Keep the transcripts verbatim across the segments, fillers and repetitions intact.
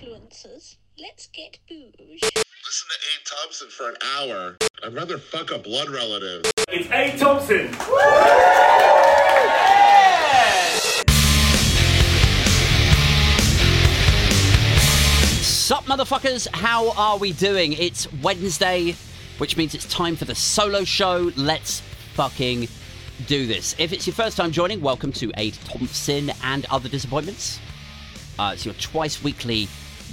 influencers. Let's get bouge. Listen to Aid Thompson for an hour. I'd rather fuck a blood relative. It's Aid Thompson. Woo! Yeah! Sup, motherfuckers? How are we doing? It's Wednesday, which means it's time for the solo show. Let's fucking do this. If it's your first time joining, welcome to Aid Thompson and Other Disappointments. Uh, it's your twice-weekly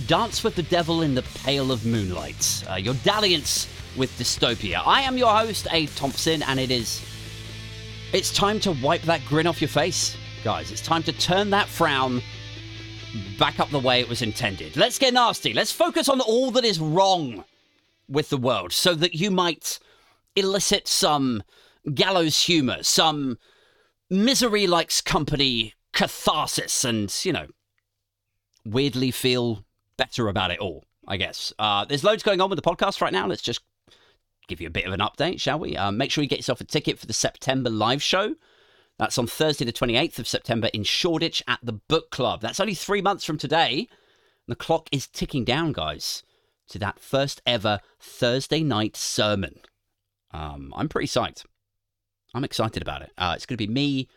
dance with the devil in the pale of moonlight. Uh, your dalliance with dystopia. I am your host, Aid Thompson, and it is... It's time to wipe that grin off your face, guys. It's time to turn that frown back up the way it was intended. Let's get nasty. Let's focus on all that is wrong with the world so that you might elicit some gallows humour, some misery likes company catharsis, and, you know, weirdly feel better about it all, I guess. Uh, there's loads going on with the podcast right now. Let's just give you a bit of an update, shall we? Uh, make sure you get yourself a ticket for the September live show. That's on Thursday the twenty-eighth of September in Shoreditch at the Book Club. That's only three months from today. The clock is ticking down, guys, to that first ever Thursday night sermon. Um, I'm pretty psyched. I'm excited about it. Uh, it's going to be me,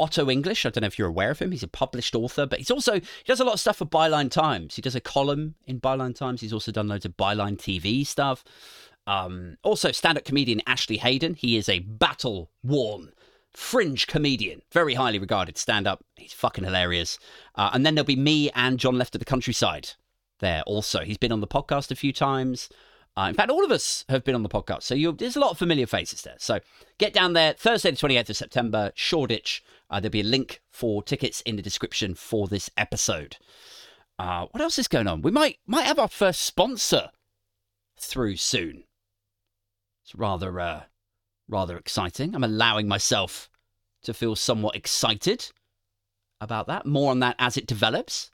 Otto English. I don't know if you're aware of him. He's a published author, but he's also, he does a lot of stuff for Byline Times. He does a column in Byline Times. He's also done loads of Byline T V stuff. Um, also, stand-up comedian Ashley Hayden. He is a battle-worn fringe comedian. Very highly regarded stand-up. He's fucking hilarious. Uh, and then there'll be me and John Left of the Countryside there also. He's been on the podcast a few times. Uh, in fact, all of us have been on the podcast, so you'll, there's a lot of familiar faces there. So get down there, Thursday the twenty-eighth of September, Shoreditch. Uh, there'll be a link for tickets in the description for this episode. Uh, what else is going on? We might might have our first sponsor through soon. It's rather, uh, rather exciting. I'm allowing myself to feel somewhat excited about that. More on that as it develops.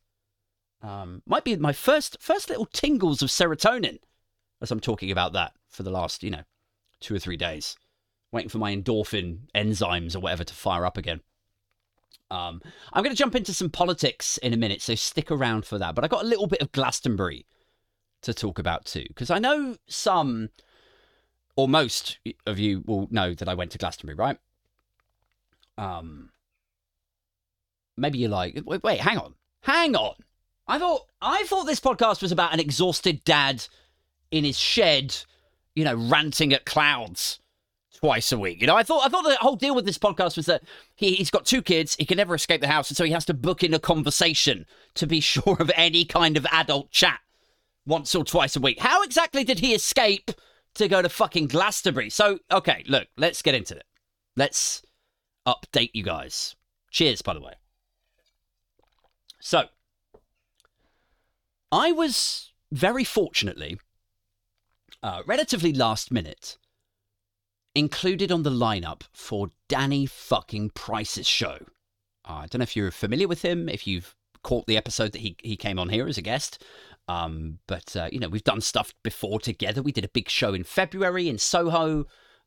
Um, might be my first first little tingles of serotonin as I'm talking about that for the last, you know, two or three days, waiting for my endorphin enzymes or whatever to fire up again. Um, I'm going to jump into some politics in a minute, so stick around for that. But I got a little bit of Glastonbury to talk about too, because I know some, or most of you will know that I went to Glastonbury, right? Um, maybe you're like, wait, wait, hang on, hang on. I thought I thought this podcast was about an exhausted dad in his shed, you know, ranting at clouds twice a week. You know, I thought I thought the whole deal with this podcast was that he, he's got two kids, he can never escape the house, and so he has to book in a conversation to be sure of any kind of adult chat once or twice a week. How exactly did he escape to go to fucking Glastonbury? So, okay, look, let's get into it. Let's update you guys. Cheers, by the way. So, I was very fortunately... Uh, relatively last minute, included on the lineup for Danny fucking Price's show. Uh, I don't know if you're familiar with him, if you've caught the episode that he, he came on here as a guest. Um, but, uh, you know, we've done stuff before together. We did a big show in February in Soho.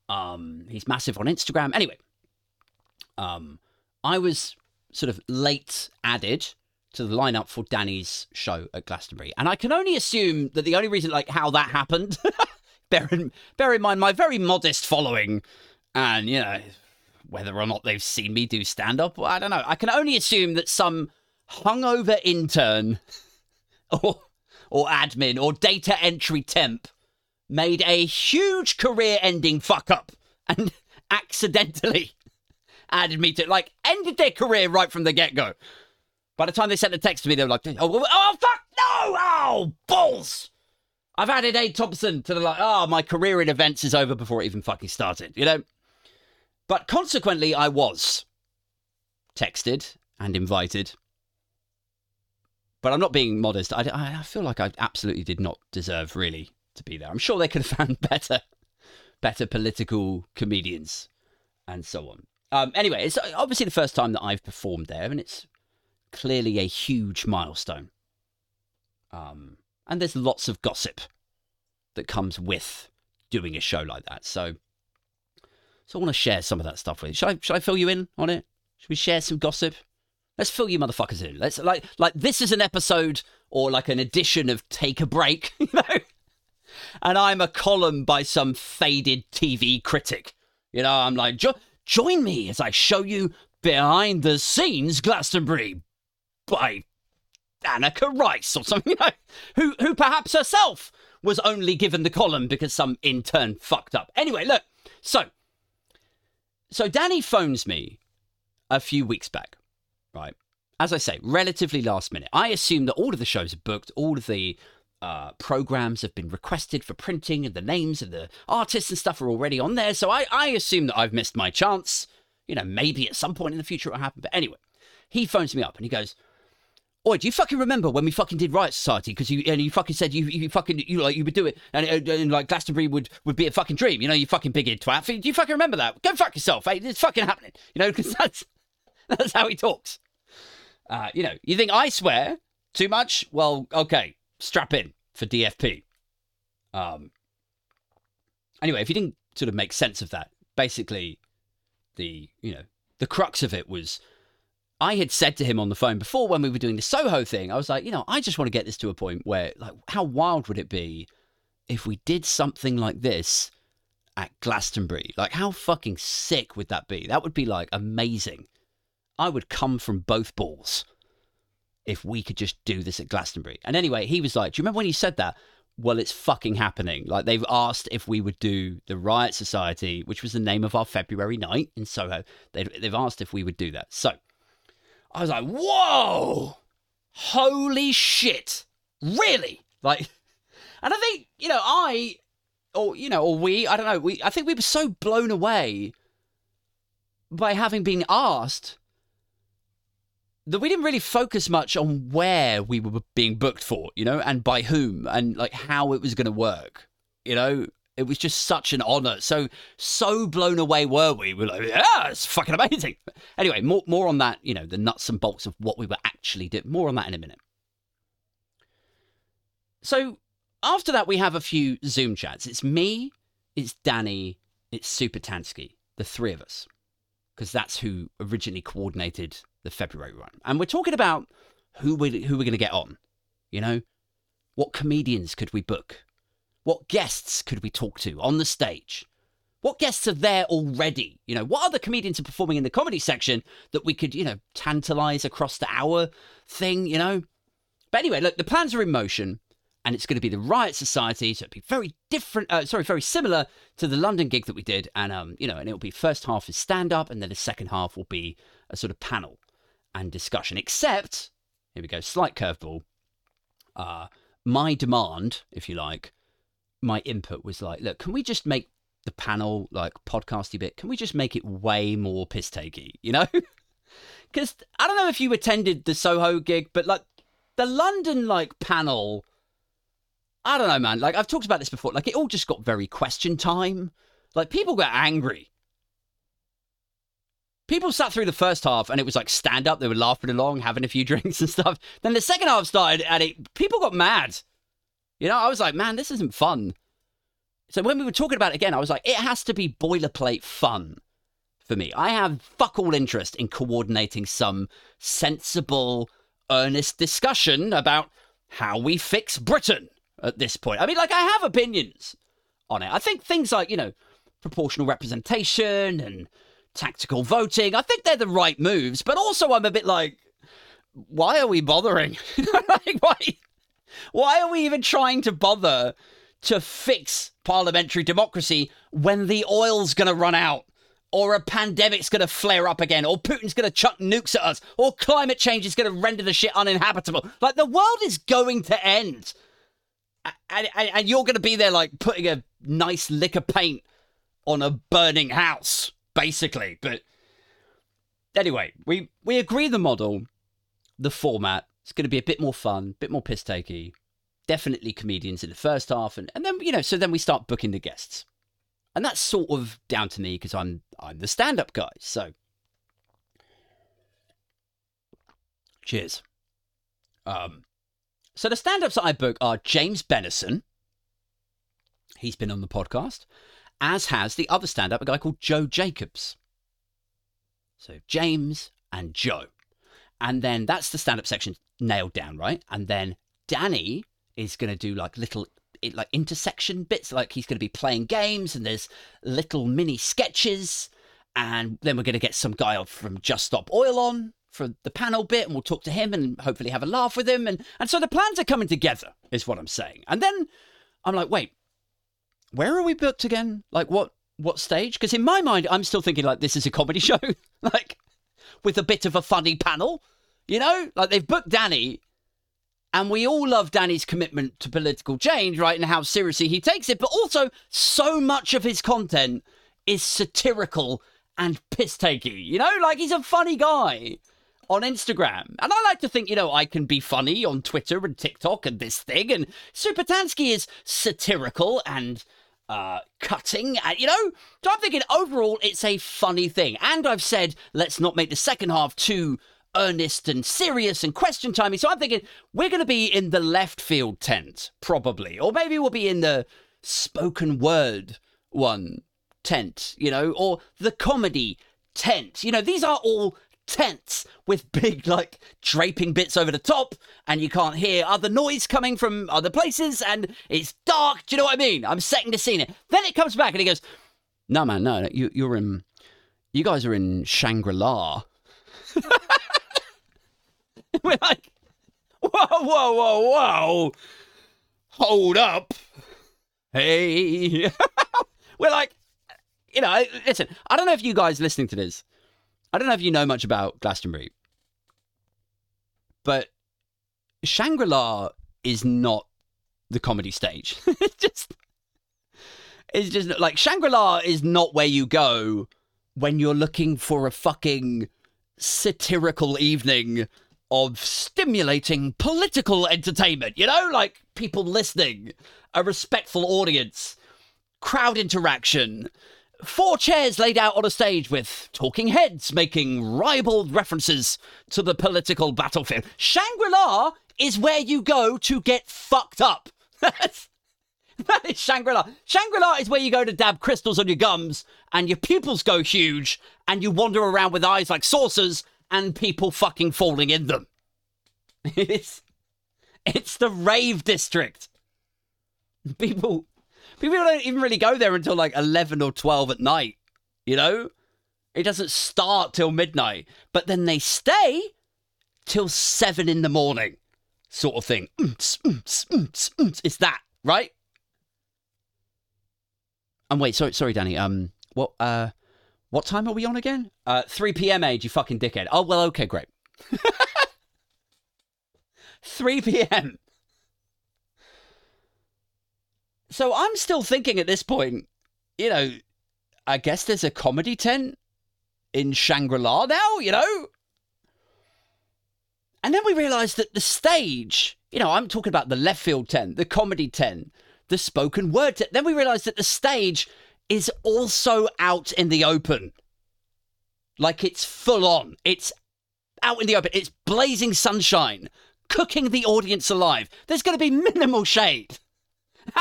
Um, he's massive on Instagram. Anyway, um, I was sort of late added to the lineup for Danny's show at Glastonbury. And I can only assume that the only reason, like, how that happened, bear in, bear in mind my very modest following and, you know, whether or not they've seen me do stand-up, I don't know. I can only assume that some hungover intern or, or admin or data entry temp made a huge career-ending fuck-up and accidentally added me to, like, ended their career right from the get-go. By the time they sent a text to me, they were like, oh, oh fuck, no, oh, balls. I've added Aid Thompson to the, like, oh, my career in events is over before it even fucking started, you know? But consequently, I was texted and invited. But I'm not being modest. I, I feel like I absolutely did not deserve, really, to be there. I'm sure they could have found better, better political comedians and so on. Um, anyway, it's obviously the first time that I've performed there, and it's clearly a huge milestone. Um, and there's lots of gossip that comes with doing a show like that. So, so I want to share some of that stuff with you. Should I, should I fill you in on it? Should we share some gossip? Let's fill you motherfuckers in. Let's like, like this is an episode or like an edition of Take a Break, you know? And I'm a column by some faded T V critic. You know, I'm like, jo- join me as I show you behind the scenes Glastonbury by Annika Rice or something, you know, who, who perhaps herself was only given the column because some intern fucked up. Anyway, look, so, so Danny phones me a few weeks back, right? As I say, relatively last minute. I assume that all of the shows are booked, all of the uh, programs have been requested for printing and the names of the artists and stuff are already on there. So I, I assume that I've missed my chance. You know, maybe at some point in the future it'll happen. But anyway, he phones me up and he goes, "Oi, do you fucking remember when we fucking did Riot Society? Because you and you fucking said you you fucking you like you would do it, and, and, and like Glastonbury would, would be a fucking dream. You know, you fucking big-eared twat. Do you fucking remember that? Go fuck yourself. Hey, it's fucking happening. You know, because that's that's how he talks. Uh, you know, you think I swear too much? Well, okay, strap in for D F P. Um. Anyway, if you didn't sort of make sense of that, basically, the you know the crux of it was, I had said to him on the phone before when we were doing the Soho thing, I was like, you know, I just want to get this to a point where, like, how wild would it be if we did something like this at Glastonbury? Like, how fucking sick would that be? That would be, like, amazing. I would come from both balls if we could just do this at Glastonbury. And anyway, he was like, do you remember when you said that? Well, it's fucking happening. Like, they've asked if we would do the Riot Society, which was the name of our February night in Soho. They've, they've asked if we would do that. So I was like, whoa, holy shit, really? Like, and I think, you know, I, or, you know, or we, I don't know, we, I think we were so blown away by having been asked that we didn't really focus much on where we were being booked for, you know, and by whom and like how it was going to work, you know? It was just such an honour. So, so blown away were we. We were like, yeah, it's fucking amazing. Anyway, more more on that, you know, the nuts and bolts of what we were actually doing. More on that in a minute. So, after that, we have a few Zoom chats. It's me, it's Danny, it's Super Tansky, the three of us. Because that's who originally coordinated the February run. And we're talking about who, we, who we're going to get on, you know? What comedians could we book? What guests could we talk to on the stage? What guests are there already? You know, what other comedians are performing in the comedy section that we could, you know, tantalise across the hour thing, you know? But anyway, look, the plans are in motion and it's going to be the Riot Society, so it'll be very different, uh, sorry, very similar to the London gig that we did. And, um, you know, and it'll be first half is stand-up and then the second half will be a sort of panel and discussion. Except, here we go, slight curveball, uh, my demand, if you like, my input was like, look, can we just make the panel like podcasty bit? Can we just make it way more piss takey, you know? Because I don't know if you attended the Soho gig, but like the London like panel, I don't know, man. Like I've talked about this before. Like it all just got very question time. Like people got angry. People sat through the first half and it was like stand up. They were laughing along, having a few drinks and stuff. Then the second half started and it people got mad. You know, I was like, man, this isn't fun. So when we were talking about it again, I was like, it has to be boilerplate fun for me. I have fuck all interest in coordinating some sensible, earnest discussion about how we fix Britain at this point. I mean, like, I have opinions on it. I think things like, you know, proportional representation and tactical voting, I think they're the right moves. But also I'm a bit like, why are we bothering? Like, why... Why are we even trying to bother to fix parliamentary democracy when the oil's going to run out or a pandemic's going to flare up again or Putin's going to chuck nukes at us or climate change is going to render the shit uninhabitable? Like, the world is going to end. And, and, and you're going to be there, like, putting a nice lick of paint on a burning house, basically. But anyway, we, we agree the model, the format. It's going to be a bit more fun, a bit more piss-takey. Definitely comedians in the first half. And, and then, you know, so then we start booking the guests. And that's sort of down to me because I'm I'm the stand-up guy. So, cheers. Um, so the stand-ups that I book are James Bennison. He's been on the podcast. As has the other stand-up, a guy called Joe Jacobs. So James and Joe. And then that's the stand-up section nailed down, right? And then Danny is going to do like little it, like intersection bits, like he's going to be playing games and there's little mini sketches. And then we're going to get some guy from Just Stop Oil on for the panel bit, and we'll talk to him and hopefully have a laugh with him. And, and so the plans are coming together, is what I'm saying. And then I'm like, wait, where are we booked again? Like, what what stage? Because in my mind, I'm still thinking, like, this is a comedy show, like, with a bit of a funny panel, you know? Like, they've booked Danny, and we all love Danny's commitment to political change, right, and how seriously he takes it. But also, so much of his content is satirical and piss-takey, you know? Like, he's a funny guy on Instagram. And I like to think, you know, I can be funny on Twitter and TikTok and this thing. And Super Tansky is satirical and uh, cutting, and, you know? So I'm thinking, overall, it's a funny thing. And I've said, let's not make the second half too earnest and serious and question timey. So I'm thinking, we're going to be in the left field tent, probably. Or maybe we'll be in the spoken word one tent, you know, or the comedy tent. You know, these are all tents with big, like, draping bits over the top, and you can't hear other noise coming from other places, and it's dark. Do you know what I mean? I'm setting the scene. Then it comes back and he goes, no, man, no, no you, you're in, you guys are in Shangri-La. We're like, whoa, whoa, whoa, whoa. Hold up. Hey. We're like, you know, listen, I don't know if you guys listening to this, I don't know if you know much about Glastonbury, but Shangri-La is not the comedy stage. It's just, it's just like Shangri-La is not where you go when you're looking for a fucking satirical evening of stimulating political entertainment, you know, like people listening, a respectful audience, crowd interaction, four chairs laid out on a stage with talking heads making ribald references to the political battlefield. Shangri-La is where you go to get fucked up. That's, that is Shangri-La. Shangri-La is where you go to dab crystals on your gums and your pupils go huge and you wander around with eyes like saucers and people fucking falling in them. It's, it's the rave district. People... People don't even really go there until like eleven or twelve at night, you know? It doesn't start till midnight, but then they stay till seven in the morning, sort of thing. It's that, right? And wait, sorry, sorry, Danny. Um, what, uh, what time are we on again? Uh, three p.m. Aid, you fucking dickhead. Oh, well, okay, great. three p.m. So I'm still thinking at this point, you know, I guess there's a comedy tent in Shangri-La now, you know? And then we realised that the stage, you know, I'm talking about the left field tent, the comedy tent, the spoken word tent. Then we realised that the stage is also out in the open. Like, it's full on. It's out in the open. It's blazing sunshine, cooking the audience alive. There's going to be minimal shade.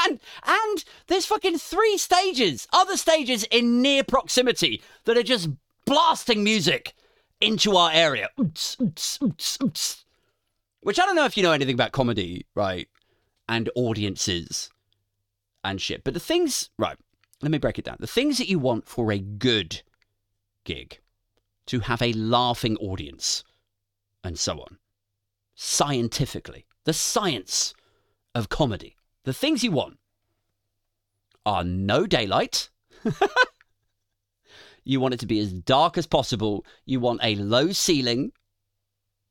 And and there's fucking three stages, other stages in near proximity that are just blasting music into our area. Oops, oops, oops, oops. Which I don't know if you know anything about comedy, right? And audiences and shit. But the things, right, let me break it down. The things that you want for a good gig, to have a laughing audience and so on. Scientifically, the science of comedy. The things you want are no daylight. You want it to be as dark as possible. You want a low ceiling.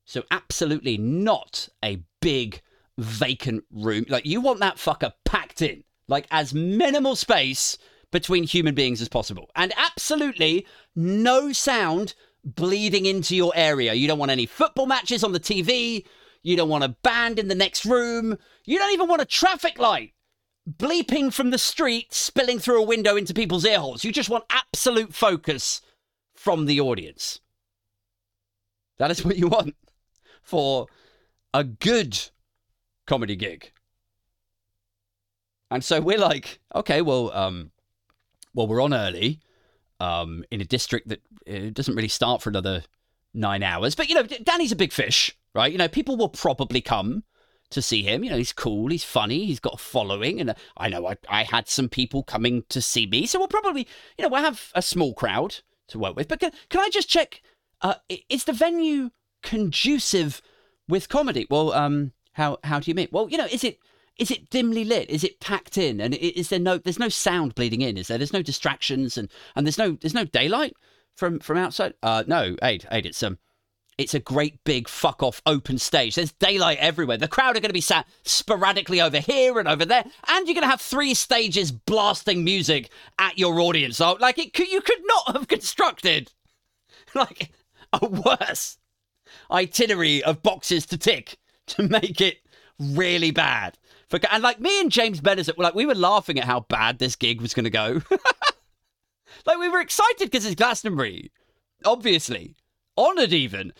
So absolutely not a big vacant room. Like, you want that fucker packed in. Like, as minimal space between human beings as possible. And absolutely no sound bleeding into your area. You don't want any football matches on the T V. You don't want a band in the next room. You don't even want a traffic light bleeping from the street, spilling through a window into people's ear holes. You just want absolute focus from the audience. That is what you want for a good comedy gig. And so we're like, okay, well, um, well, we're on early um, in a district that it doesn't really start for another nine hours. But, you know, Danny's a big fish. Right, you know, people will probably come to see him. You know, he's cool, he's funny, he's got a following. And I know I, I had some people coming to see me. So we'll probably, you know, we'll have a small crowd to work with. But can, can I just check, uh, is the venue conducive with comedy? Well, um, how how do you mean? Well, you know, is it is it dimly lit? Is it packed in? And is there no there's no sound bleeding in? Is there? There's no distractions, and, and there's no there's no daylight from from outside. Uh, no, Aid, Aid, it's um, it's a great big fuck off open stage. There's daylight everywhere. The crowd are going to be sat sporadically over here and over there, and you're going to have three stages blasting music at your audience. So, like, it could, you could not have constructed like a worse itinerary of boxes to tick to make it really bad. For, and like me and James Bennison, like we were laughing at how bad this gig was going to go. Like we were excited because it's Glastonbury, obviously, honoured even.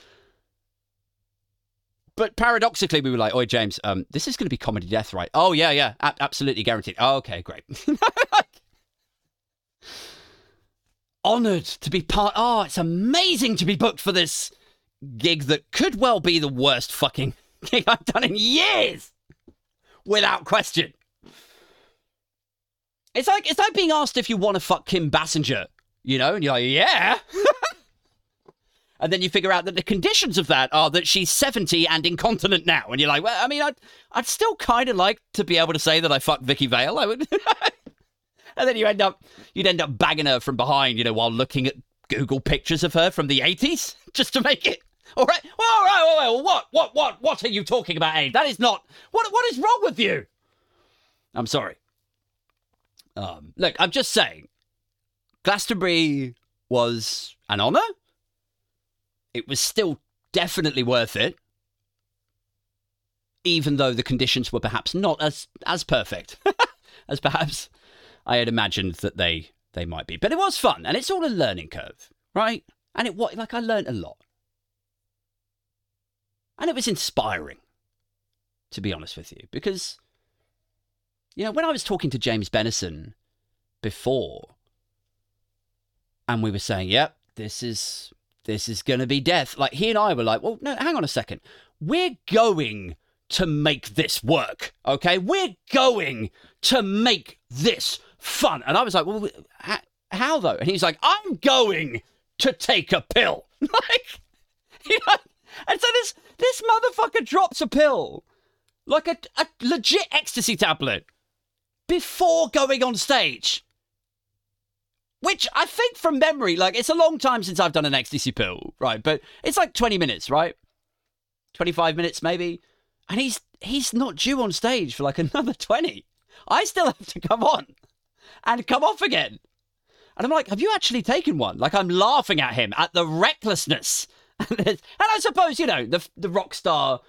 But paradoxically, we were like, "Oi, James, um, this is going to be comedy death, right?" "Oh yeah, yeah, a- absolutely guaranteed." "Oh, okay, great." Like, honoured to be part. Oh, it's amazing to be booked for this gig that could well be the worst fucking gig I've done in years, without question. It's like it's like being asked if you want to fuck Kim Basinger, you know, and you're like, yeah. And then you figure out that the conditions of that are that she's seventy and incontinent now, and you're like, well, I mean, I'd I'd still kind of like to be able to say that I fucked Vicky Vale. I would. And then you end up you'd end up bagging her from behind, you know, while looking at Google pictures of her from the eighties just to make it. All right. Well, all right. All right. Well, what, what, what, what are you talking about, Aid? That is not. What, what is wrong with you? I'm sorry. Um, look, I'm just saying. Glastonbury was an honour. It was still definitely worth it, even though the conditions were perhaps not as as perfect as perhaps I had imagined that they they might be. But it was fun, and it's all a learning curve, right? And it what like I learned a lot. And it was inspiring, to be honest with you, because, you know, when I was talking to James Bennison before, and we were saying, yep, this is this is going to be death. Like, he and I were like, well, no, hang on a second. We're going to make this work, okay? We're going to make this fun. And I was like, well, how, though? And he's like, I'm going to take a pill. Like, you know? And so this this motherfucker drops a pill, like a, a legit ecstasy tablet, before going on stage. Which I think from memory, like, it's a long time since I've done an ecstasy pill, right? But it's like twenty minutes, right? twenty-five minutes maybe. And he's he's not due on stage for like another twenty. I still have to come on and come off again. And I'm like, have you actually taken one? Like, I'm laughing at him, at the recklessness. And I suppose, you know, the the rock star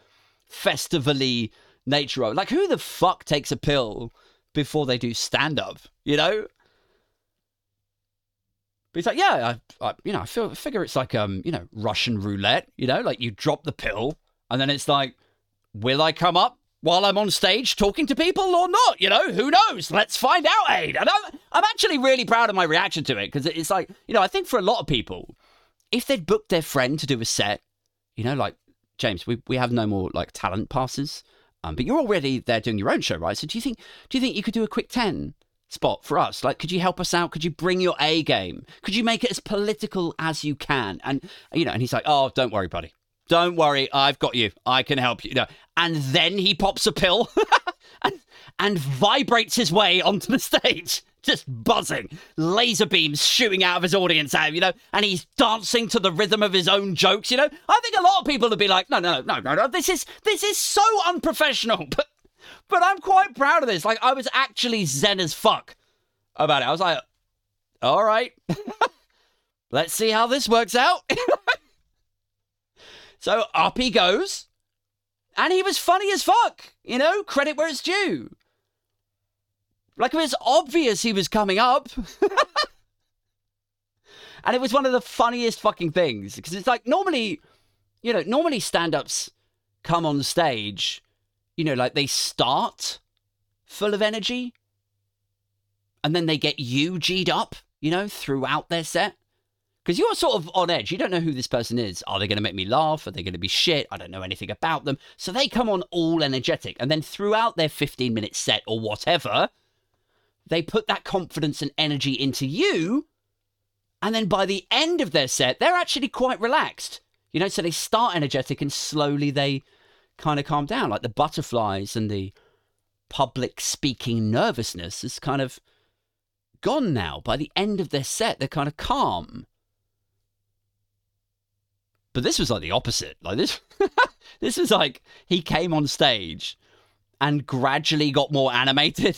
festival-y nature of, like, who the fuck takes a pill before they do stand-up, you know? But it's like, yeah, I, I you know, I feel, I figure it's like, um, you know, Russian roulette, you know, like you drop the pill and then it's like, will I come up while I'm on stage talking to people or not? You know, who knows? Let's find out, Aid. And I'm, I'm actually really proud of my reaction to it because it's like, you know, I think for a lot of people, if they'd booked their friend to do a set, you know, like, James, we, we have no more, like, talent passes, um, but you're already there doing your own show, right? So do you think do you think you could do a quick ten spot for us? Like, could you help us out? Could you bring your A game? Could you make it as political as you can? And, you know, and he's like, oh, don't worry, buddy. Don't worry. I've got you. I can help you. You know, and then he pops a pill and, and vibrates his way onto the stage. Just buzzing, laser beams shooting out of his audience, you know, and he's dancing to the rhythm of his own jokes, you know. I think a lot of people would be like, no, no, no, no, no, this is this is so unprofessional, but but I'm quite proud of this. Like, I was actually zen as fuck about it. I was like, all right, let's see how this works out. So up he goes, and he was funny as fuck, you know, credit where it's due. Like, it was obvious he was coming up. And it was one of the funniest fucking things. Because it's like, normally, you know, normally stand-ups come on stage, you know, like, they start full of energy. And then they get U G'd up, you know, throughout their set. Because you're sort of on edge. You don't know who this person is. Are they going to make me laugh? Are they going to be shit? I don't know anything about them. So they come on all energetic. And then throughout their fifteen-minute set or whatever, they put that confidence and energy into you. And then by the end of their set, they're actually quite relaxed. You know, so they start energetic and slowly they kind of calm down. Like the butterflies and the public speaking nervousness is kind of gone now. By the end of their set, they're kind of calm. But this was like the opposite. Like this, this was like he came on stage and gradually got more animated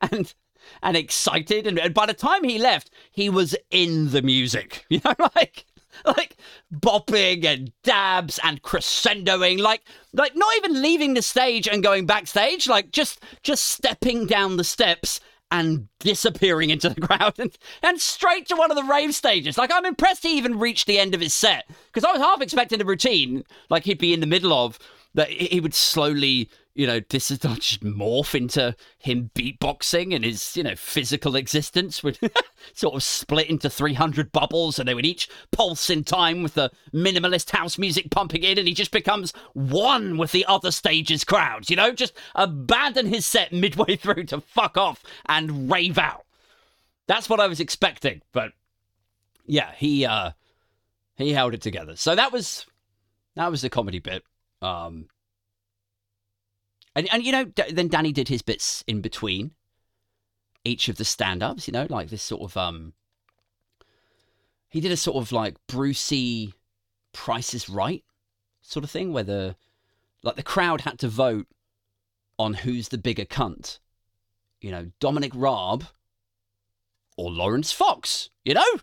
and and excited. And, and by the time he left, he was in the music, you know, like like bopping and dabs and crescendoing, like like not even leaving the stage and going backstage, like just just stepping down the steps and disappearing into the crowd and, and straight to one of the rave stages. Like, I'm impressed he even reached the end of his set, because I was half expecting a routine, like he'd be in the middle of, that he would slowly, you know, dis- just morph into him beatboxing, and his, you know, physical existence would sort of split into three hundred bubbles, and they would each pulse in time with the minimalist house music pumping in, and he just becomes one with the other stage's crowds, you know, just abandon his set midway through to fuck off and rave out. That's what I was expecting, but yeah, he uh, he held it together. So that was that was the comedy bit. Um, and, and, you know, d- then Danny did his bits in between each of the stand-ups, you know, like this sort of, um, he did a sort of like Brucey Price is Right sort of thing, where the, like the crowd had to vote on who's the bigger cunt, you know, Dominic Raab or Lawrence Fox, you know, it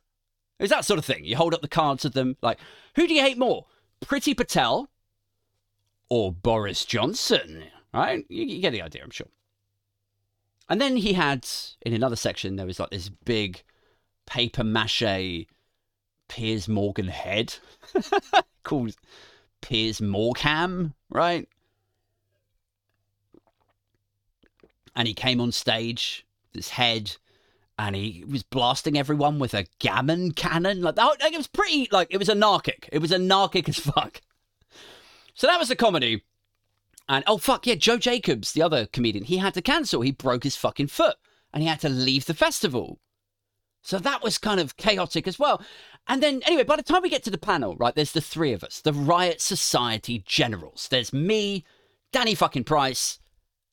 was that sort of thing. You hold up the cards of them, like, who do you hate more? Priti Patel or Boris Johnson, right? You, you get the idea, I'm sure. And then he had, in another section, there was like this big paper mache Piers Morgan head called Piers Morgham, right? And he came on stage, this head, and he was blasting everyone with a gammon cannon. Like, that, like it was pretty, like, it was anarchic. It was anarchic as fuck. So that was the comedy. And, oh, fuck, yeah, Joe Jacobs, the other comedian, he had to cancel. He broke his fucking foot and he had to leave the festival. So that was kind of chaotic as well. And then, anyway, by the time we get to the panel, right, there's the three of us, the Riot Society generals. There's me, Danny fucking Price,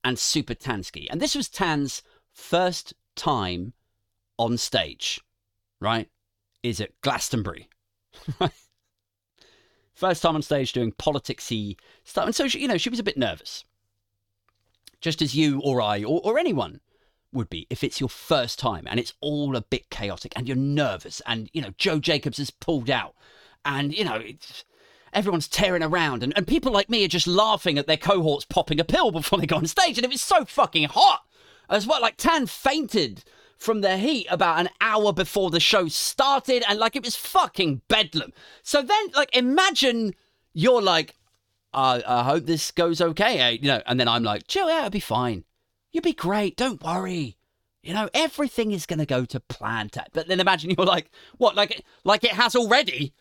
and Super Tansky. And this was Tan's first time on stage, right, is at Glastonbury, right? First time on stage doing politicsy stuff. And so, she, you know, she was a bit nervous. Just as you or I or, or anyone would be if it's your first time and it's all a bit chaotic and you're nervous and, you know, Joe Jacobs has pulled out and, you know, it's, everyone's tearing around and, and people like me are just laughing at their cohorts popping a pill before they go on stage. And it was so fucking hot as well. Like, Tan fainted from the heat about an hour before the show started, and like it was fucking bedlam. So then, like, imagine you're like, I, I hope this goes okay, you know, and then I'm like, chill out, it'll be fine, you'll be great, don't worry, you know, everything is gonna go to plan. But then imagine you're like, what, like, like it has already?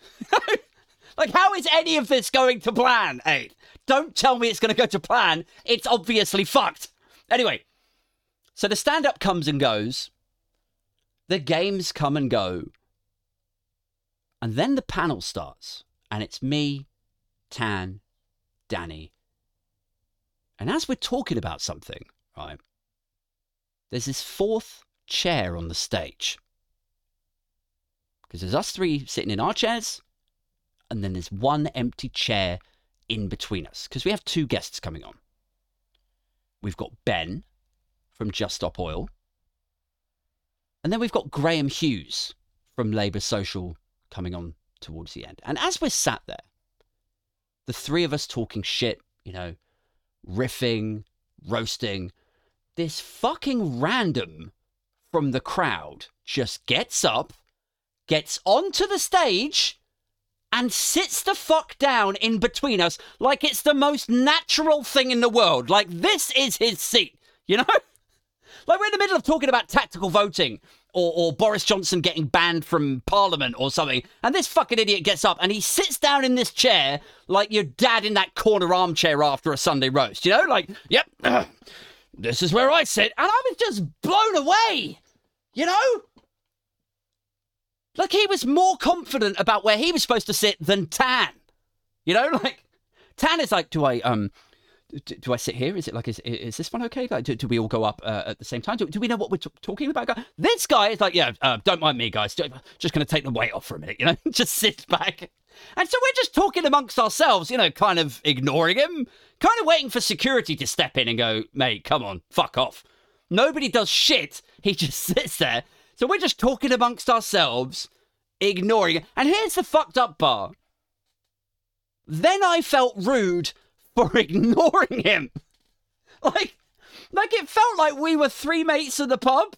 Like, how is any of this going to plan? Hey, don't tell me it's gonna go to plan. It's obviously fucked. Anyway, so the stand-up comes and goes. The games come and go, and then the panel starts, and it's me, Tan, Danny. And as we're talking about something, right, there's this fourth chair on the stage. Because there's us three sitting in our chairs, and then there's one empty chair in between us, because we have two guests coming on. We've got Ben from Just Stop Oil. And then we've got Graham Hughes from Labour Social coming on towards the end. And as we're sat there, the three of us talking shit, you know, riffing, roasting, this fucking random from the crowd just gets up, gets onto the stage, and sits the fuck down in between us like it's the most natural thing in the world. Like, this is his seat, you know? Like, we're in the middle of talking about tactical voting or, or Boris Johnson getting banned from Parliament or something. And this fucking idiot gets up and he sits down in this chair like your dad in that corner armchair after a Sunday roast, you know? Like, yep, this is where I sit. And I was just blown away, you know? Like, he was more confident about where he was supposed to sit than Tan. You know, like, Tan is like, do I, um, do, do I sit here? Is it like, is is this one okay? Like, do, do we all go up uh, at the same time? Do, do we know what we're t- talking about? This guy is like, yeah, uh, don't mind me, guys. Just going to take the weight off for a minute, you know? Just sit back. And so we're just talking amongst ourselves, you know, kind of ignoring him, kind of waiting for security to step in and go, mate, come on, fuck off. Nobody does shit. He just sits there. So we're just talking amongst ourselves, ignoring it. And here's the fucked up part. Then I felt rude for ignoring him. Like, like it felt like we were three mates at the pub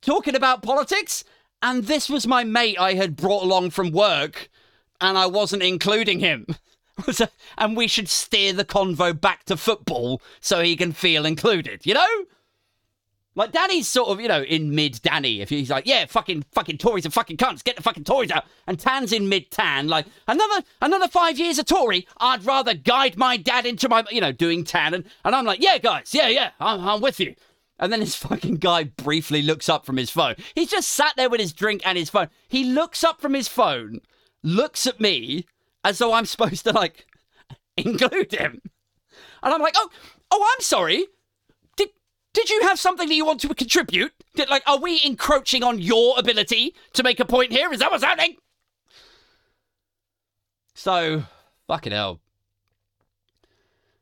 talking about politics. And this was my mate I had brought along from work and I wasn't including him. And we should steer the convo back to football so he can feel included, you know? Like, Danny's sort of, you know, in mid-Danny. If he's like, yeah, fucking fucking Tories are fucking cunts. Get the fucking Tories out. And Tan's in mid-Tan. Like, another another five years a Tory? I'd rather guide my dad into my, you know, doing Tan. And, and I'm like, yeah, guys, yeah, yeah, I'm, I'm with you. And then this fucking guy briefly looks up from his phone. He's just sat there with his drink and his phone. He looks up from his phone, looks at me, as though I'm supposed to, like, include him. And I'm like, oh, oh, I'm sorry. Did you have something that you want to contribute? Did, like, are we encroaching on your ability to make a point here? Is that what's happening? So, fucking hell.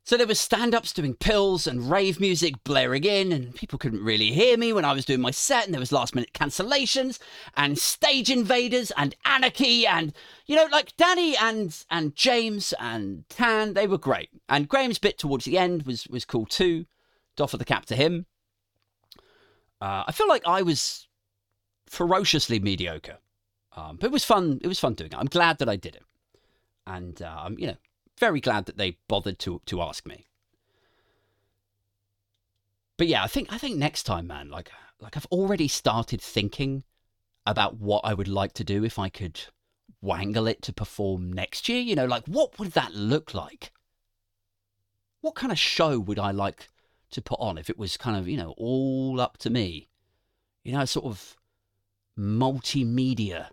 So there was stand-ups doing pills and rave music blaring in, and people couldn't really hear me when I was doing my set, and there was last-minute cancellations and stage invaders and anarchy and, you know, like, Danny and and James and Tan, they were great. And Graham's bit towards the end was was cool too. Offer the cap to him. Uh, I feel like I was ferociously mediocre, um, but it was fun. It was fun doing it. I'm glad that I did it, and uh, I'm, you know, very glad that they bothered to to ask me. But yeah, I think I think next time, man. Like like I've already started thinking about what I would like to do if I could wangle it to perform next year. You know, like, what would that look like? What kind of show would I like to put on if it was kind of, you know, all up to me, you know, a sort of multimedia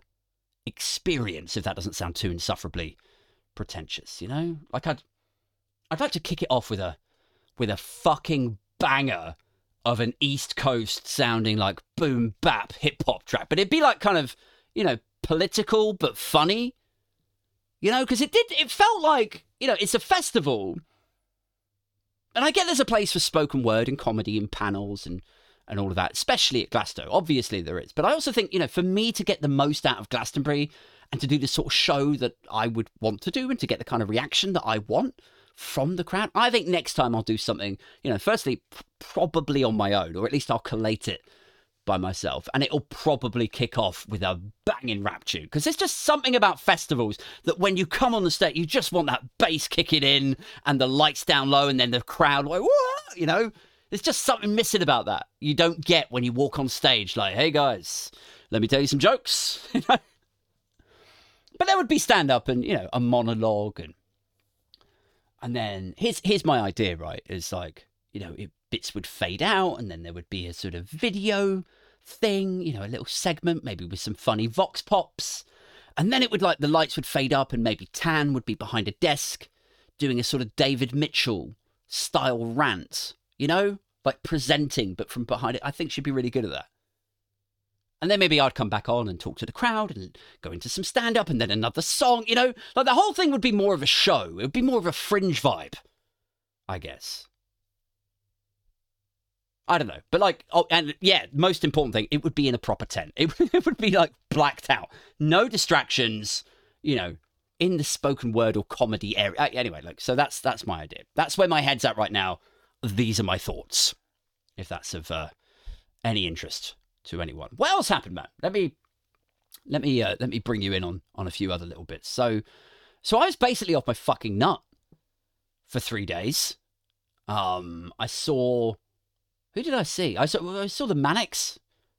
experience, if that doesn't sound too insufferably pretentious, you know? Like, I'd I'd like to kick it off with a with a fucking banger of an East Coast sounding, like, boom bap hip hop track, but it'd be like kind of, you know, political but funny, you know, because it did it felt like, you know, it's a festival. And I get there's a place for spoken word and comedy and panels and, and all of that, especially at Glastonbury. Obviously there is. But I also think, you know, for me to get the most out of Glastonbury and to do the sort of show that I would want to do and to get the kind of reaction that I want from the crowd, I think next time I'll do something, you know, firstly, p- probably on my own, or at least I'll collate it by myself. And it'll probably kick off with a banging rap tune, because there's just something about festivals that when you come on the stage, you just want that bass kicking in and the lights down low and then the crowd, like, what? You know, there's just something missing about that. You don't get when you walk on stage, like, hey guys, let me tell you some jokes. But there would be stand up and, you know, a monologue. And and then here's, here's my idea, right? It's like, you know, it, bits would fade out and then there would be a sort of video thing, you know, a little segment, maybe with some funny vox pops. And then it would, like, the lights would fade up and maybe Tan would be behind a desk doing a sort of David Mitchell style rant, you know, like presenting, but from behind it. I think she'd be really good at that. And then maybe I'd come back on and talk to the crowd and go into some stand up and then another song, you know, like the whole thing would be more of a show. It would be more of a fringe vibe, I guess. I don't know, but like, oh, and yeah, most important thing, it would be in a proper tent. It, it would be like blacked out. No distractions, you know, in the spoken word or comedy area. Anyway, look, so that's that's my idea. That's where my head's at right now. These are my thoughts, if that's of uh, any interest to anyone. What else happened, man? Let me, let me, uh, let me bring you in on, on a few other little bits. So, so I was basically off my fucking nut for three days. Um, I saw... Who did I see? I saw I saw the Manics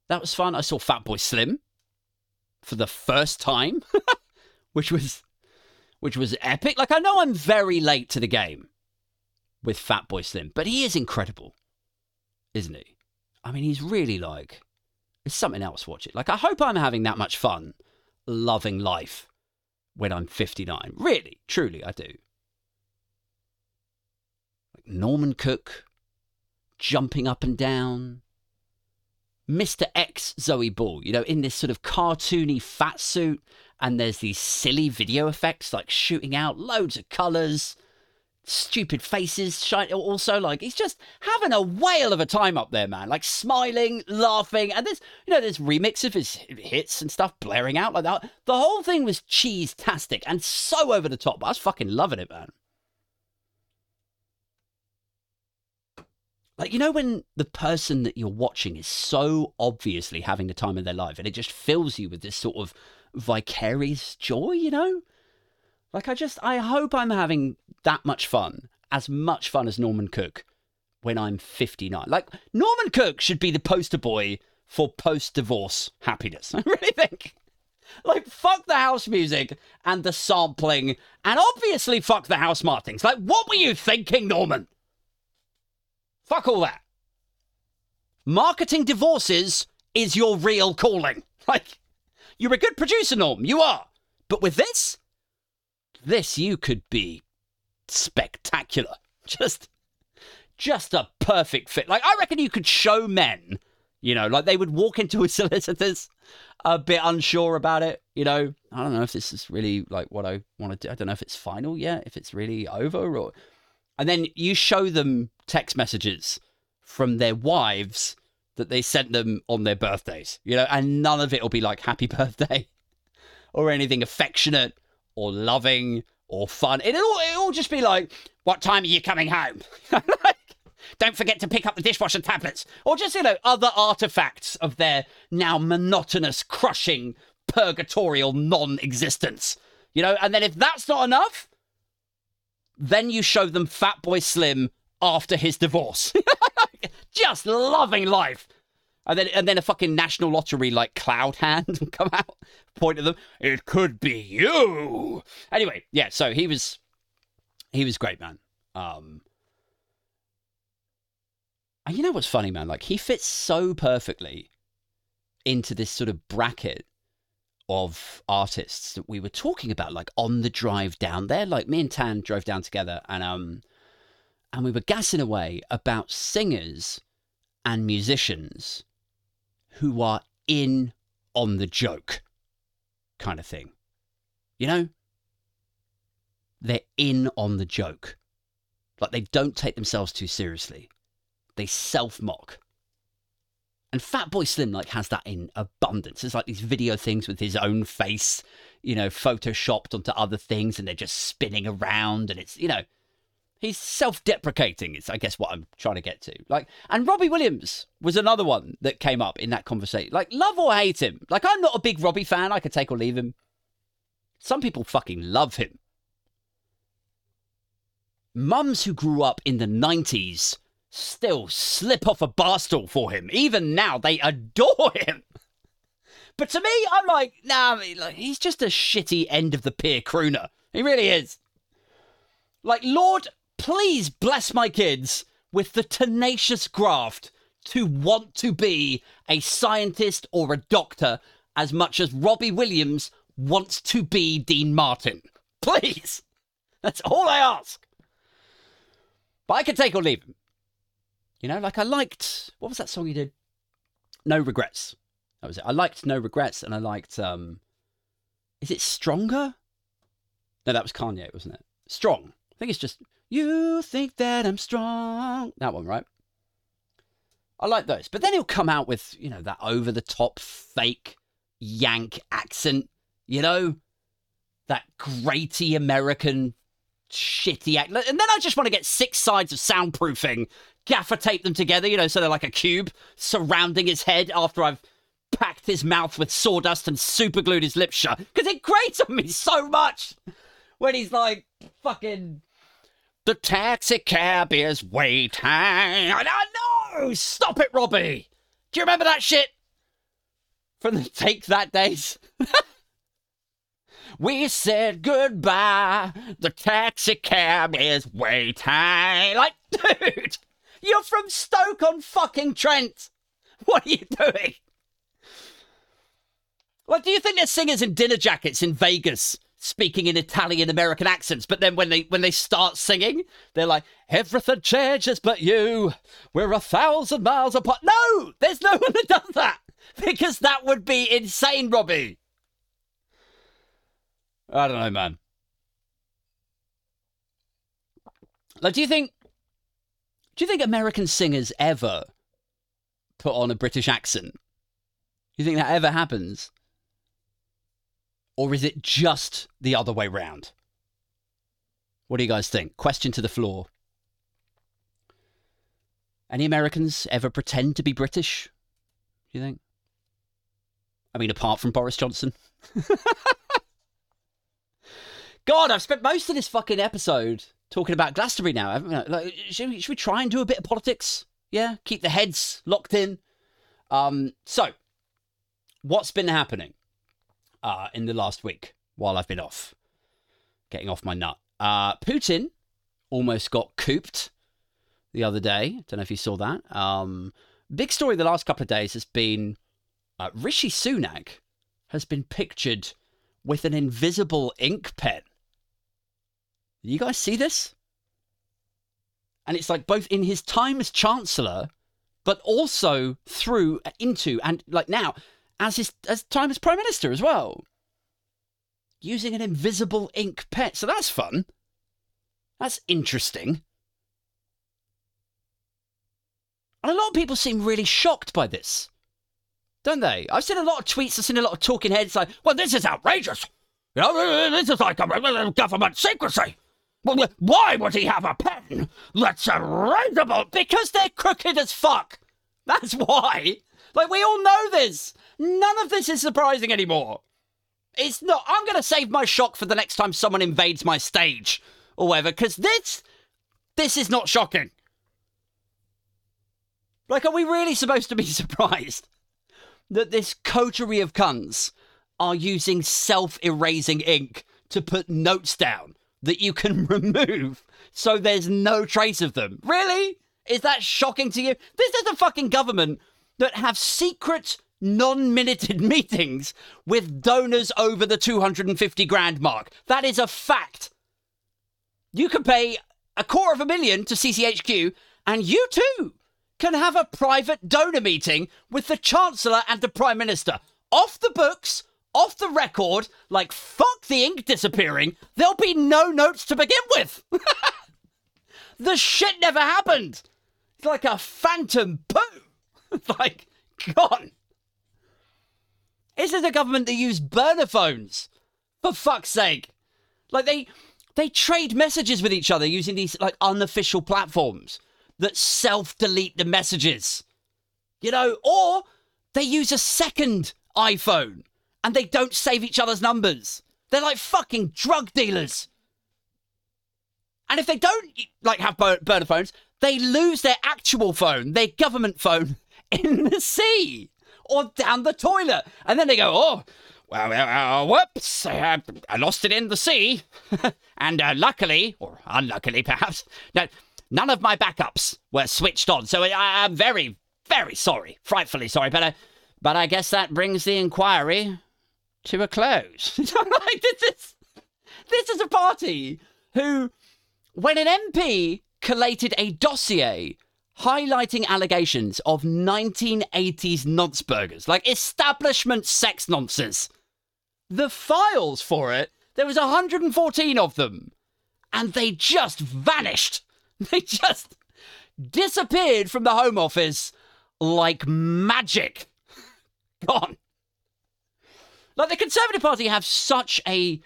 That was fun. I saw Fatboy Slim for the first time, which was which was epic. Like, I know I'm very late to the game with Fatboy Slim, but he is incredible, isn't he? I mean, he's really like, it's something else. Watch it. Like, I hope I'm having that much fun loving life when I'm fifty-nine. Really, truly, I do. Like Norman Cook jumping up and down. Mister X Zoe Ball, you know, in this sort of cartoony fat suit, and there's these silly video effects like shooting out loads of colours, stupid faces. Shine. Also, like, he's just having a whale of a time up there, man. Like, smiling, laughing, and there's, you know, there's remix of his hits and stuff blaring out like that. The whole thing was cheese-tastic and so over the top. But I was fucking loving it, man. Like, you know, when the person that you're watching is so obviously having the time of their life and it just fills you with this sort of vicarious joy, you know? Like, I just, I hope I'm having that much fun, as much fun as Norman Cook when I'm fifty-nine. Like, Norman Cook should be the poster boy for post-divorce happiness, I really think. Like, fuck the house music and the sampling, and obviously fuck the Housemartins. Like, what were you thinking, Norman? Fuck all that. Marketing divorces is your real calling. Like, you're a good producer, Norm. You are. But with this, this you could be spectacular. Just, just a perfect fit. Like, I reckon you could show men, you know, like they would walk into a solicitor's a bit unsure about it. You know, I don't know if this is really like what I want to do. I don't know if it's final yet, if it's really over or... And then you show them text messages from their wives that they sent them on their birthdays, you know, and none of it will be like happy birthday or anything affectionate or loving or fun. It'll, it'll all just be like, what time are you coming home? Don't forget to pick up the dishwasher tablets, or just, you know, other artifacts of their now monotonous, crushing, purgatorial non-existence, you know. And then if that's not enough, then you show them Fatboy Slim after his divorce. Just loving life. And then and then a fucking national lottery like cloud hand will come out, point at them. It could be you. Anyway, yeah, so he was he was great, man. Um And you know what's funny, man? Like, he fits so perfectly into this sort of bracket of artists that we were talking about, like on the drive down there. Like, me and Tan drove down together, and um and we were gassing away about singers and musicians who are in on the joke kind of thing. You know, they're in on the joke. Like, they don't take themselves too seriously. They self-mock. And Fatboy Slim, like, has that in abundance. It's like these video things with his own face, you know, photoshopped onto other things, and they're just spinning around, and it's, you know, he's self-deprecating is, I guess, what I'm trying to get to. Like, and Robbie Williams was another one that came up in that conversation. Like, love or hate him. Like, I'm not a big Robbie fan. I could take or leave him. Some people fucking love him. Mums who grew up in the nineties still slip off a bar stool for him. Even now, they adore him. But to me, I'm like, nah, he's just a shitty end-of-the-pier crooner. He really is. Like, Lord, please bless my kids with the tenacious graft to want to be a scientist or a doctor as much as Robbie Williams wants to be Dean Martin. Please. That's all I ask. But I can take or leave him. You know, like, I liked, what was that song you did? No Regrets. That was it. I liked No Regrets, and I liked, um, is it Stronger? No, that was Kanye, wasn't it? Strong. I think it's just, you think that I'm strong. That one, right? I like those. But then he'll come out with, you know, that over-the-top fake Yank accent, you know? That grating American shitty act. And then I just want to get six sides of soundproofing, gaffer tape them together, you know, so they're like a cube surrounding his head after I've packed his mouth with sawdust and superglued his lips shut, because it grates on me so much when he's like, fucking, the taxi cab is waiting. I know, stop it, Robbie. Do you remember that shit? from the Take That days. We said goodbye. The taxi cab is way high. Like, dude, you're from Stoke on fucking Trent. What are you doing? Like, do you think there's singers in dinner jackets in Vegas speaking in Italian American accents, but then when they when they start singing, they're like, everything changes but you. We're a thousand miles apart. No, there's no one that does that, because that would be insane, Robbie. I don't know, man. Like, do you think, do you think American singers ever put on a British accent? You think that ever happens? Or is it just the other way round? What do you guys think? Question to the floor. Any Americans ever pretend to be British, do you think? I mean, apart from Boris Johnson. God, I've spent most of this fucking episode talking about Glastonbury now. Haven't we? Like, should we, should we try and do a bit of politics? Yeah, keep the heads locked in. Um, so, what's been happening uh, in the last week while I've been off? Getting off my nut. Uh, Putin almost got cooped the other day. Don't know if you saw that. Um, big story the last couple of days has been uh, Rishi Sunak has been pictured with an invisible ink pen. You guys see this? And it's like both in his time as Chancellor, but also through, into, and like now, as his as time as Prime Minister as well. Using an invisible ink pen. So that's fun. That's interesting. And a lot of people seem really shocked by this, don't they? I've seen a lot of tweets, I've seen a lot of talking heads like, well, this is outrageous. You know, this is like a government secrecy. Why would he have a pen that's erasable? Because they're crooked as fuck. That's why. Like, we all know this. None of this is surprising anymore. It's not. I'm going to save my shock for the next time someone invades my stage or whatever, because this, this is not shocking. Like, are we really supposed to be surprised that this coterie of cunts are using self-erasing ink to put notes down that you can remove so there's no trace of them? Really? Is that shocking to you? This is a fucking government that have secret, non-minuted meetings with donors over the two hundred fifty grand mark. That is a fact. You can pay a quarter of a million to C C H Q and you too can have a private donor meeting with the Chancellor and the Prime Minister. Off the books, off the record, like, fuck the ink disappearing. There'll be no notes to begin with. The shit never happened. It's like a phantom poo. Like, gone. This is a government that used burner phones, for fuck's sake. Like, they, they trade messages with each other using these, like, unofficial platforms that self-delete the messages, you know, or they use a second iPhone and they don't save each other's numbers. They're like fucking drug dealers. And if they don't, like, have burner phones, they lose their actual phone, their government phone, in the sea or down the toilet. And then they go, oh, well, uh, whoops, uh, I lost it in the sea. And uh, luckily, or unluckily perhaps, no, none of my backups were switched on, so I, I'm very, very sorry, frightfully sorry, but I, but I guess that brings the inquiry to a close. Like, this is, this is a party who, when an M P collated a dossier highlighting allegations of nineteen eighties nonce burgers, like establishment sex nonces, the files for it, there was one hundred fourteen of them, and they just vanished. They just disappeared from the Home Office like magic. Gone. Like, the Conservative Party have such a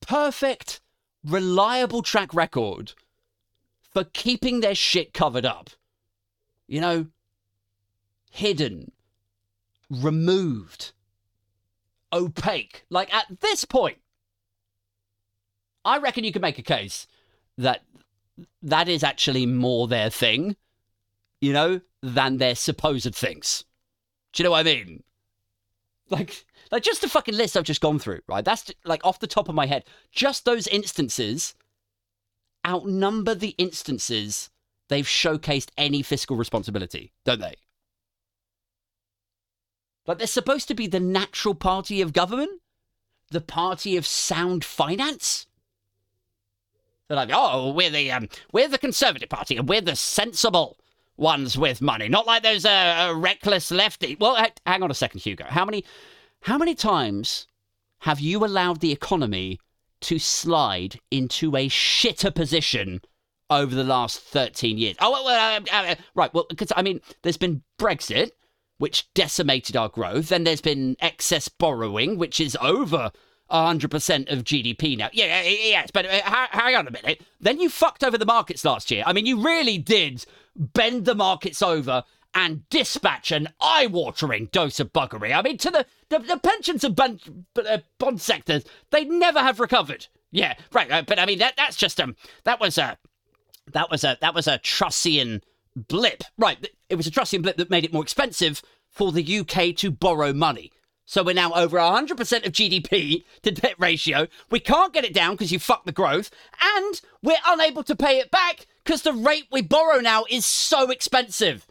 perfect, reliable track record for keeping their shit covered up. You know, hidden, removed, opaque. Like, at this point, I reckon you can make a case that that is actually more their thing, you know, than their supposed things. Do you know what I mean? Like, like just the fucking list I've just gone through, right? That's just, like, off the top of my head. Just those instances outnumber the instances they've showcased any fiscal responsibility, don't they? Like, they're supposed to be the natural party of government, the party of sound finance. They're like, oh, we're the um, we're the Conservative Party, and we're the sensible ones with money, not like those uh, reckless lefty. Well, ha- hang on a second, Hugo. How many, how many times have you allowed the economy to slide into a shitter position over the last thirteen years? Oh, well, uh, uh, right. Well, because I mean, there's been Brexit, which decimated our growth, and there's been excess borrowing, which is over one hundred percent of G D P now. Yeah, yes, but uh, hang on a minute. Then you fucked over the markets last year. I mean, you really did bend the markets over and dispatch an eye-watering dose of buggery. I mean, to the, the, the pensions and bond, uh, bond sectors, they never have recovered. Yeah, right. Uh, but I mean, that that's just um, that was a that was a that was a Trussian blip. Right, it was a Trussian blip that made it more expensive for the U K to borrow money. So we're now over one hundred percent of G D P to debt ratio. We can't get it down because you fucked the growth. And we're unable to pay it back because the rate we borrow now is so expensive.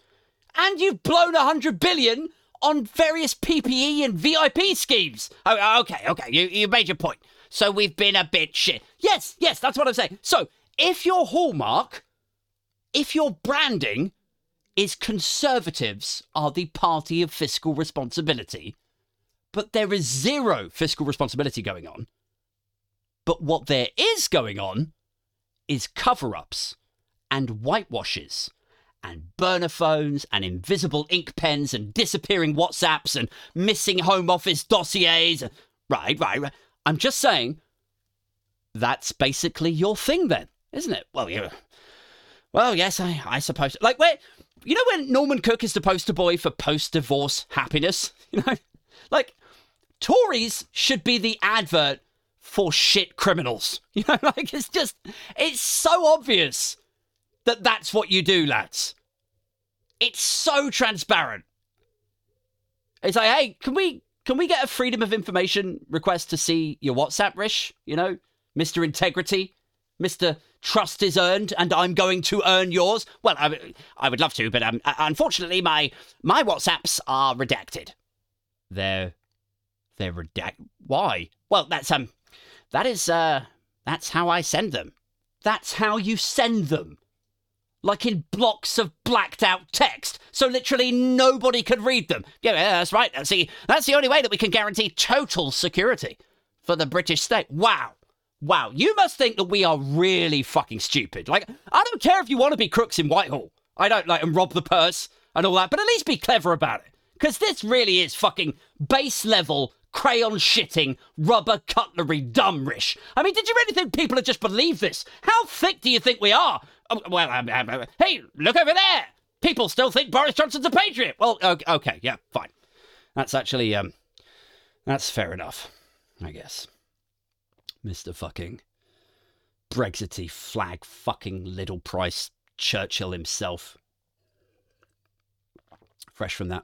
And you've blown one hundred billion on various P P E and V I P schemes. Oh, okay, okay, you, you made your point. So we've been a bit shit. Yes, yes, that's what I'm saying. So if your hallmark, if your branding is Conservatives are the party of fiscal responsibility, but there is zero fiscal responsibility going on. But what there is going on is cover-ups and whitewashes and burner phones and invisible ink pens and disappearing WhatsApps and missing Home Office dossiers. Right, right, right. I'm just saying that's basically your thing then, isn't it? Well, yeah. Well, yes, I, I suppose. Like, where, you know when Norman Cook is the poster boy for post-divorce happiness? You know? Like, Tories should be the advert for shit criminals. You know, like, it's just, it's so obvious that that's what you do, lads. It's so transparent. It's like, hey, can we can we get a freedom of information request to see your WhatsApp, Rish? You know, Mister Integrity, Mister Trust is earned, and I'm going to earn yours. Well, I, I would love to, but um, unfortunately, my my WhatsApps are redacted. They're, they're redacted. Why? Well, that's, um, that is, uh, that's how I send them. That's how you send them. Like in blocks of blacked out text. So literally nobody can read them. Yeah, that's right. See, that's the only way that we can guarantee total security for the British state. Wow. Wow. You must think that we are really fucking stupid. Like, I don't care if you want to be crooks in Whitehall. I don't like and rob the purse and all that, but at least be clever about it. Because this really is fucking base-level, crayon-shitting, rubber-cutlery dumberish. I mean, did you really think people would just believe this? How thick do you think we are? Oh, well, um, um, hey, look over there! People still think Boris Johnson's a patriot! Well, okay, okay, yeah, fine. That's actually, um, that's fair enough, I guess. Mister fucking Brexity flag fucking Little Price Churchill himself. Fresh from that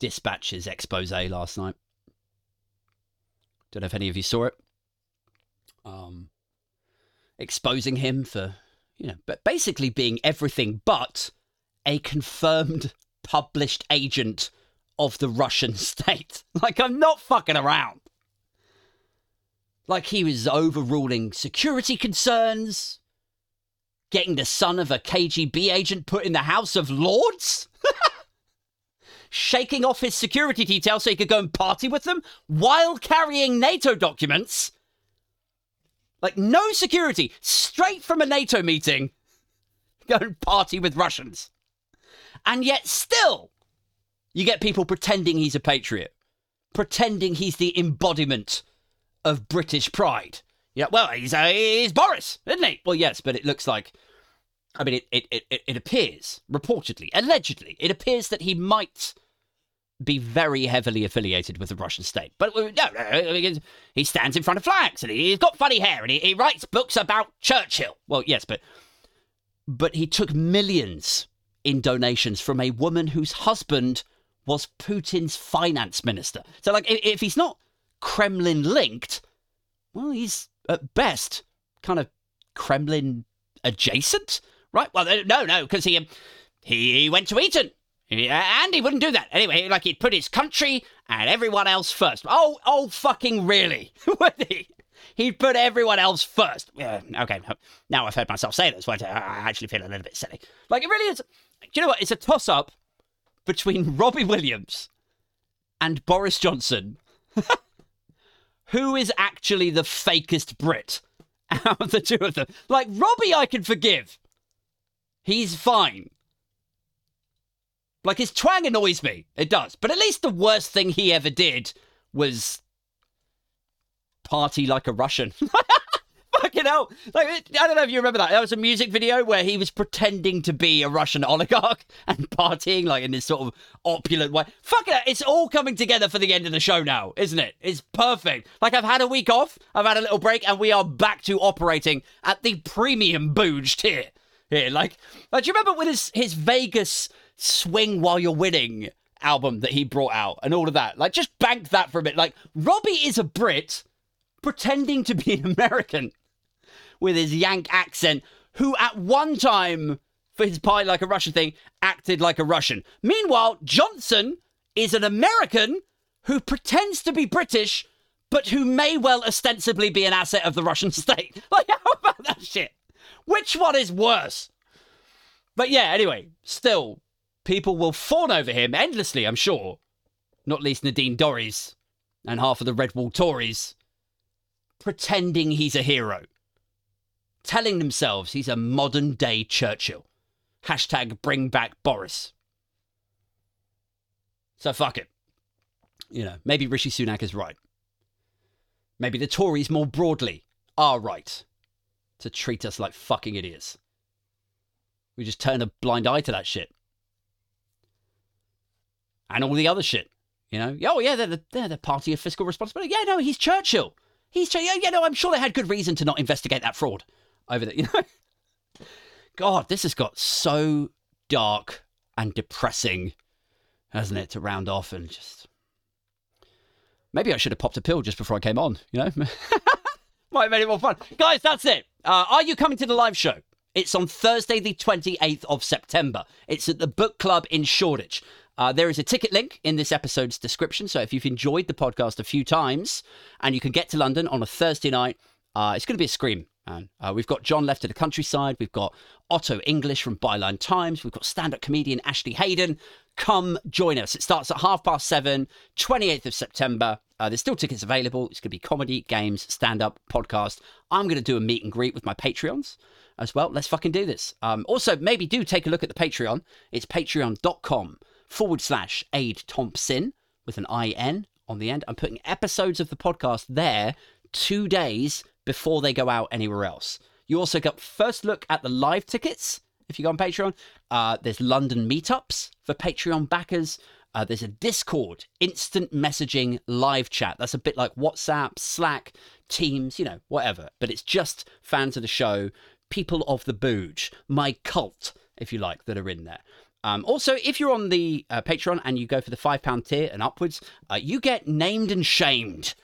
Dispatches expose last night. Don't know if any of you saw it. Um, exposing him for, you know, but basically being everything but a confirmed published agent of the Russian state. Like, I'm not fucking around. Like, he was overruling security concerns, getting the son of a K G B agent put in the House of Lords. Shaking off his security detail so he could go and party with them while carrying NATO documents. Like, no security, straight from a NATO meeting, go and party with Russians. And yet still, you get people pretending he's a patriot, pretending he's the embodiment of British pride. Yeah, well, he's, uh, he's Boris, isn't he? Well, yes, but it looks like, I mean, it, it, it, it appears, reportedly, allegedly, it appears that he might be very heavily affiliated with the Russian state. But no, no, he stands in front of flags and he's got funny hair and he, he writes books about Churchill. Well, yes, but but he took millions in donations from a woman whose husband was Putin's finance minister. So, like, if, if he's not Kremlin-linked, well, he's, at best, kind of Kremlin-adjacent, right? Well, no, no, because he, um, he went to Eton, and he wouldn't do that. Anyway, like, he'd put his country and everyone else first. Oh, oh, fucking really, would he? He'd put everyone else first. Yeah, okay, now I've heard myself say this, but I actually feel a little bit silly. Like, it really is... Do you know what? It's a toss-up between Robbie Williams and Boris Johnson. Who is actually the fakest Brit out of the two of them? Like, Robbie I can forgive. He's fine. Like, his twang annoys me. It does. But at least the worst thing he ever did was... party like a Russian. Fucking hell. Like, I don't know if you remember that. That was a music video where he was pretending to be a Russian oligarch and partying like in this sort of opulent way. Fucking hell. It's all coming together for the end of the show now, isn't it? It's perfect. Like, I've had a week off. I've had a little break and we are back to operating at the premium booge tier here. Like, like do you remember with his, his Vegas swing while you're winning album that he brought out and all of that? Like, just bank that for a bit. Like, Robbie is a Brit pretending to be an American with his Yank accent, who at one time, for his pie like a Russian thing, acted like a Russian. Meanwhile, Johnson is an American who pretends to be British, but who may well ostensibly be an asset of the Russian state. Like, how about that shit? Which one is worse? But yeah, anyway, still, people will fawn over him endlessly, I'm sure. Not least Nadine Dorries and half of the Red Wall Tories, pretending he's a hero, telling themselves he's a modern-day Churchill. Hashtag bring back Boris. So fuck it. You know, maybe Rishi Sunak is right. Maybe the Tories more broadly are right to treat us like fucking idiots. We just turn a blind eye to that shit. And all the other shit, you know? Oh, yeah, they're the, they're the party of fiscal responsibility. Yeah, no, he's Churchill. He's yeah, yeah, no, I'm sure they had good reason to not investigate that fraud over there, you know? God, this has got so dark and depressing, hasn't it, to round off and just... Maybe I should have popped a pill just before I came on, you know? Might have made it more fun. Guys, that's it. Uh, are you coming to the live show? It's on Thursday, the twenty-eighth of September. It's at the Book Club in Shoreditch. Uh, there is a ticket link in this episode's description. So if you've enjoyed the podcast a few times and you can get to London on a Thursday night, uh, it's going to be a scream, man. Uh, we've got John Left at the Countryside. We've got Otto English from Byline Times. We've got stand-up comedian Ashley Hayden. Come join us. It starts at half past seven, twenty-eighth of September. Uh, there's still tickets available. It's going to be comedy, games, stand-up, podcast. I'm going to do a meet and greet with my Patreons as well. Let's fucking do this. Um, also, maybe do take a look at the Patreon. It's patreon dot com. forward slash Aid Thompson with an I N on the end. I'm putting episodes of the podcast there two days before they go out anywhere else. You also got first look at the live tickets if you go on Patreon. Uh, there's London meetups for Patreon backers. Uh, there's a Discord, instant messaging live chat. That's a bit like WhatsApp, Slack, Teams, you know, whatever. But it's just fans of the show, people of the booge, my cult, if you like, that are in there. Um, also, if you're on the uh, Patreon and you go for the five pound tier and upwards, uh, you get named and shamed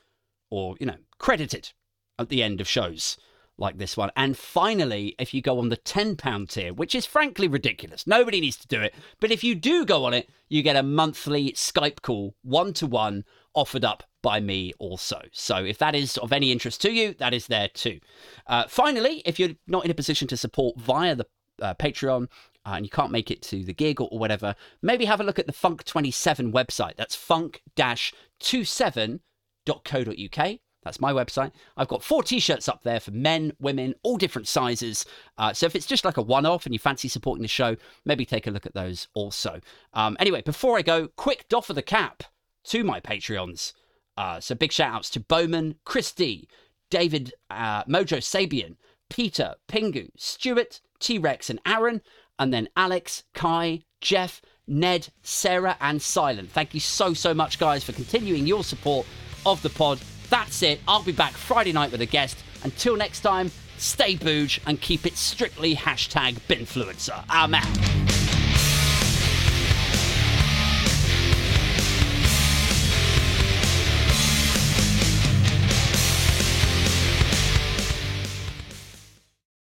or, you know, credited at the end of shows like this one. And finally, if you go on the ten pound tier, which is frankly ridiculous, nobody needs to do it. But if you do go on it, you get a monthly Skype call, one-to-one, offered up by me also. So if that is of any interest to you, that is there too. Uh, finally, if you're not in a position to support via the uh, Patreon, Uh, and you can't make it to the gig or, or whatever, maybe have a look at the Funk twenty-seven website. That's funk twenty-seven dot co dot uk. That's my website. I've got four T-shirts up there for men, women, all different sizes. Uh, so if it's just like a one-off and you fancy supporting the show, maybe take a look at those also. Um, anyway, before I go, quick doff of the cap to my Patreons. Uh, so big shout-outs to Bowman, Christy, David, uh, Mojo Sabian, Peter, Pingu, Stuart, T-Rex and Aaron. And then Alex, Kai, Jeff, Ned, Sarah, and Silent. Thank you so, so much, guys, for continuing your support of the pod. That's it. I'll be back Friday night with a guest. Until next time, stay booge and keep it strictly hashtag Binfluencer. I'm out.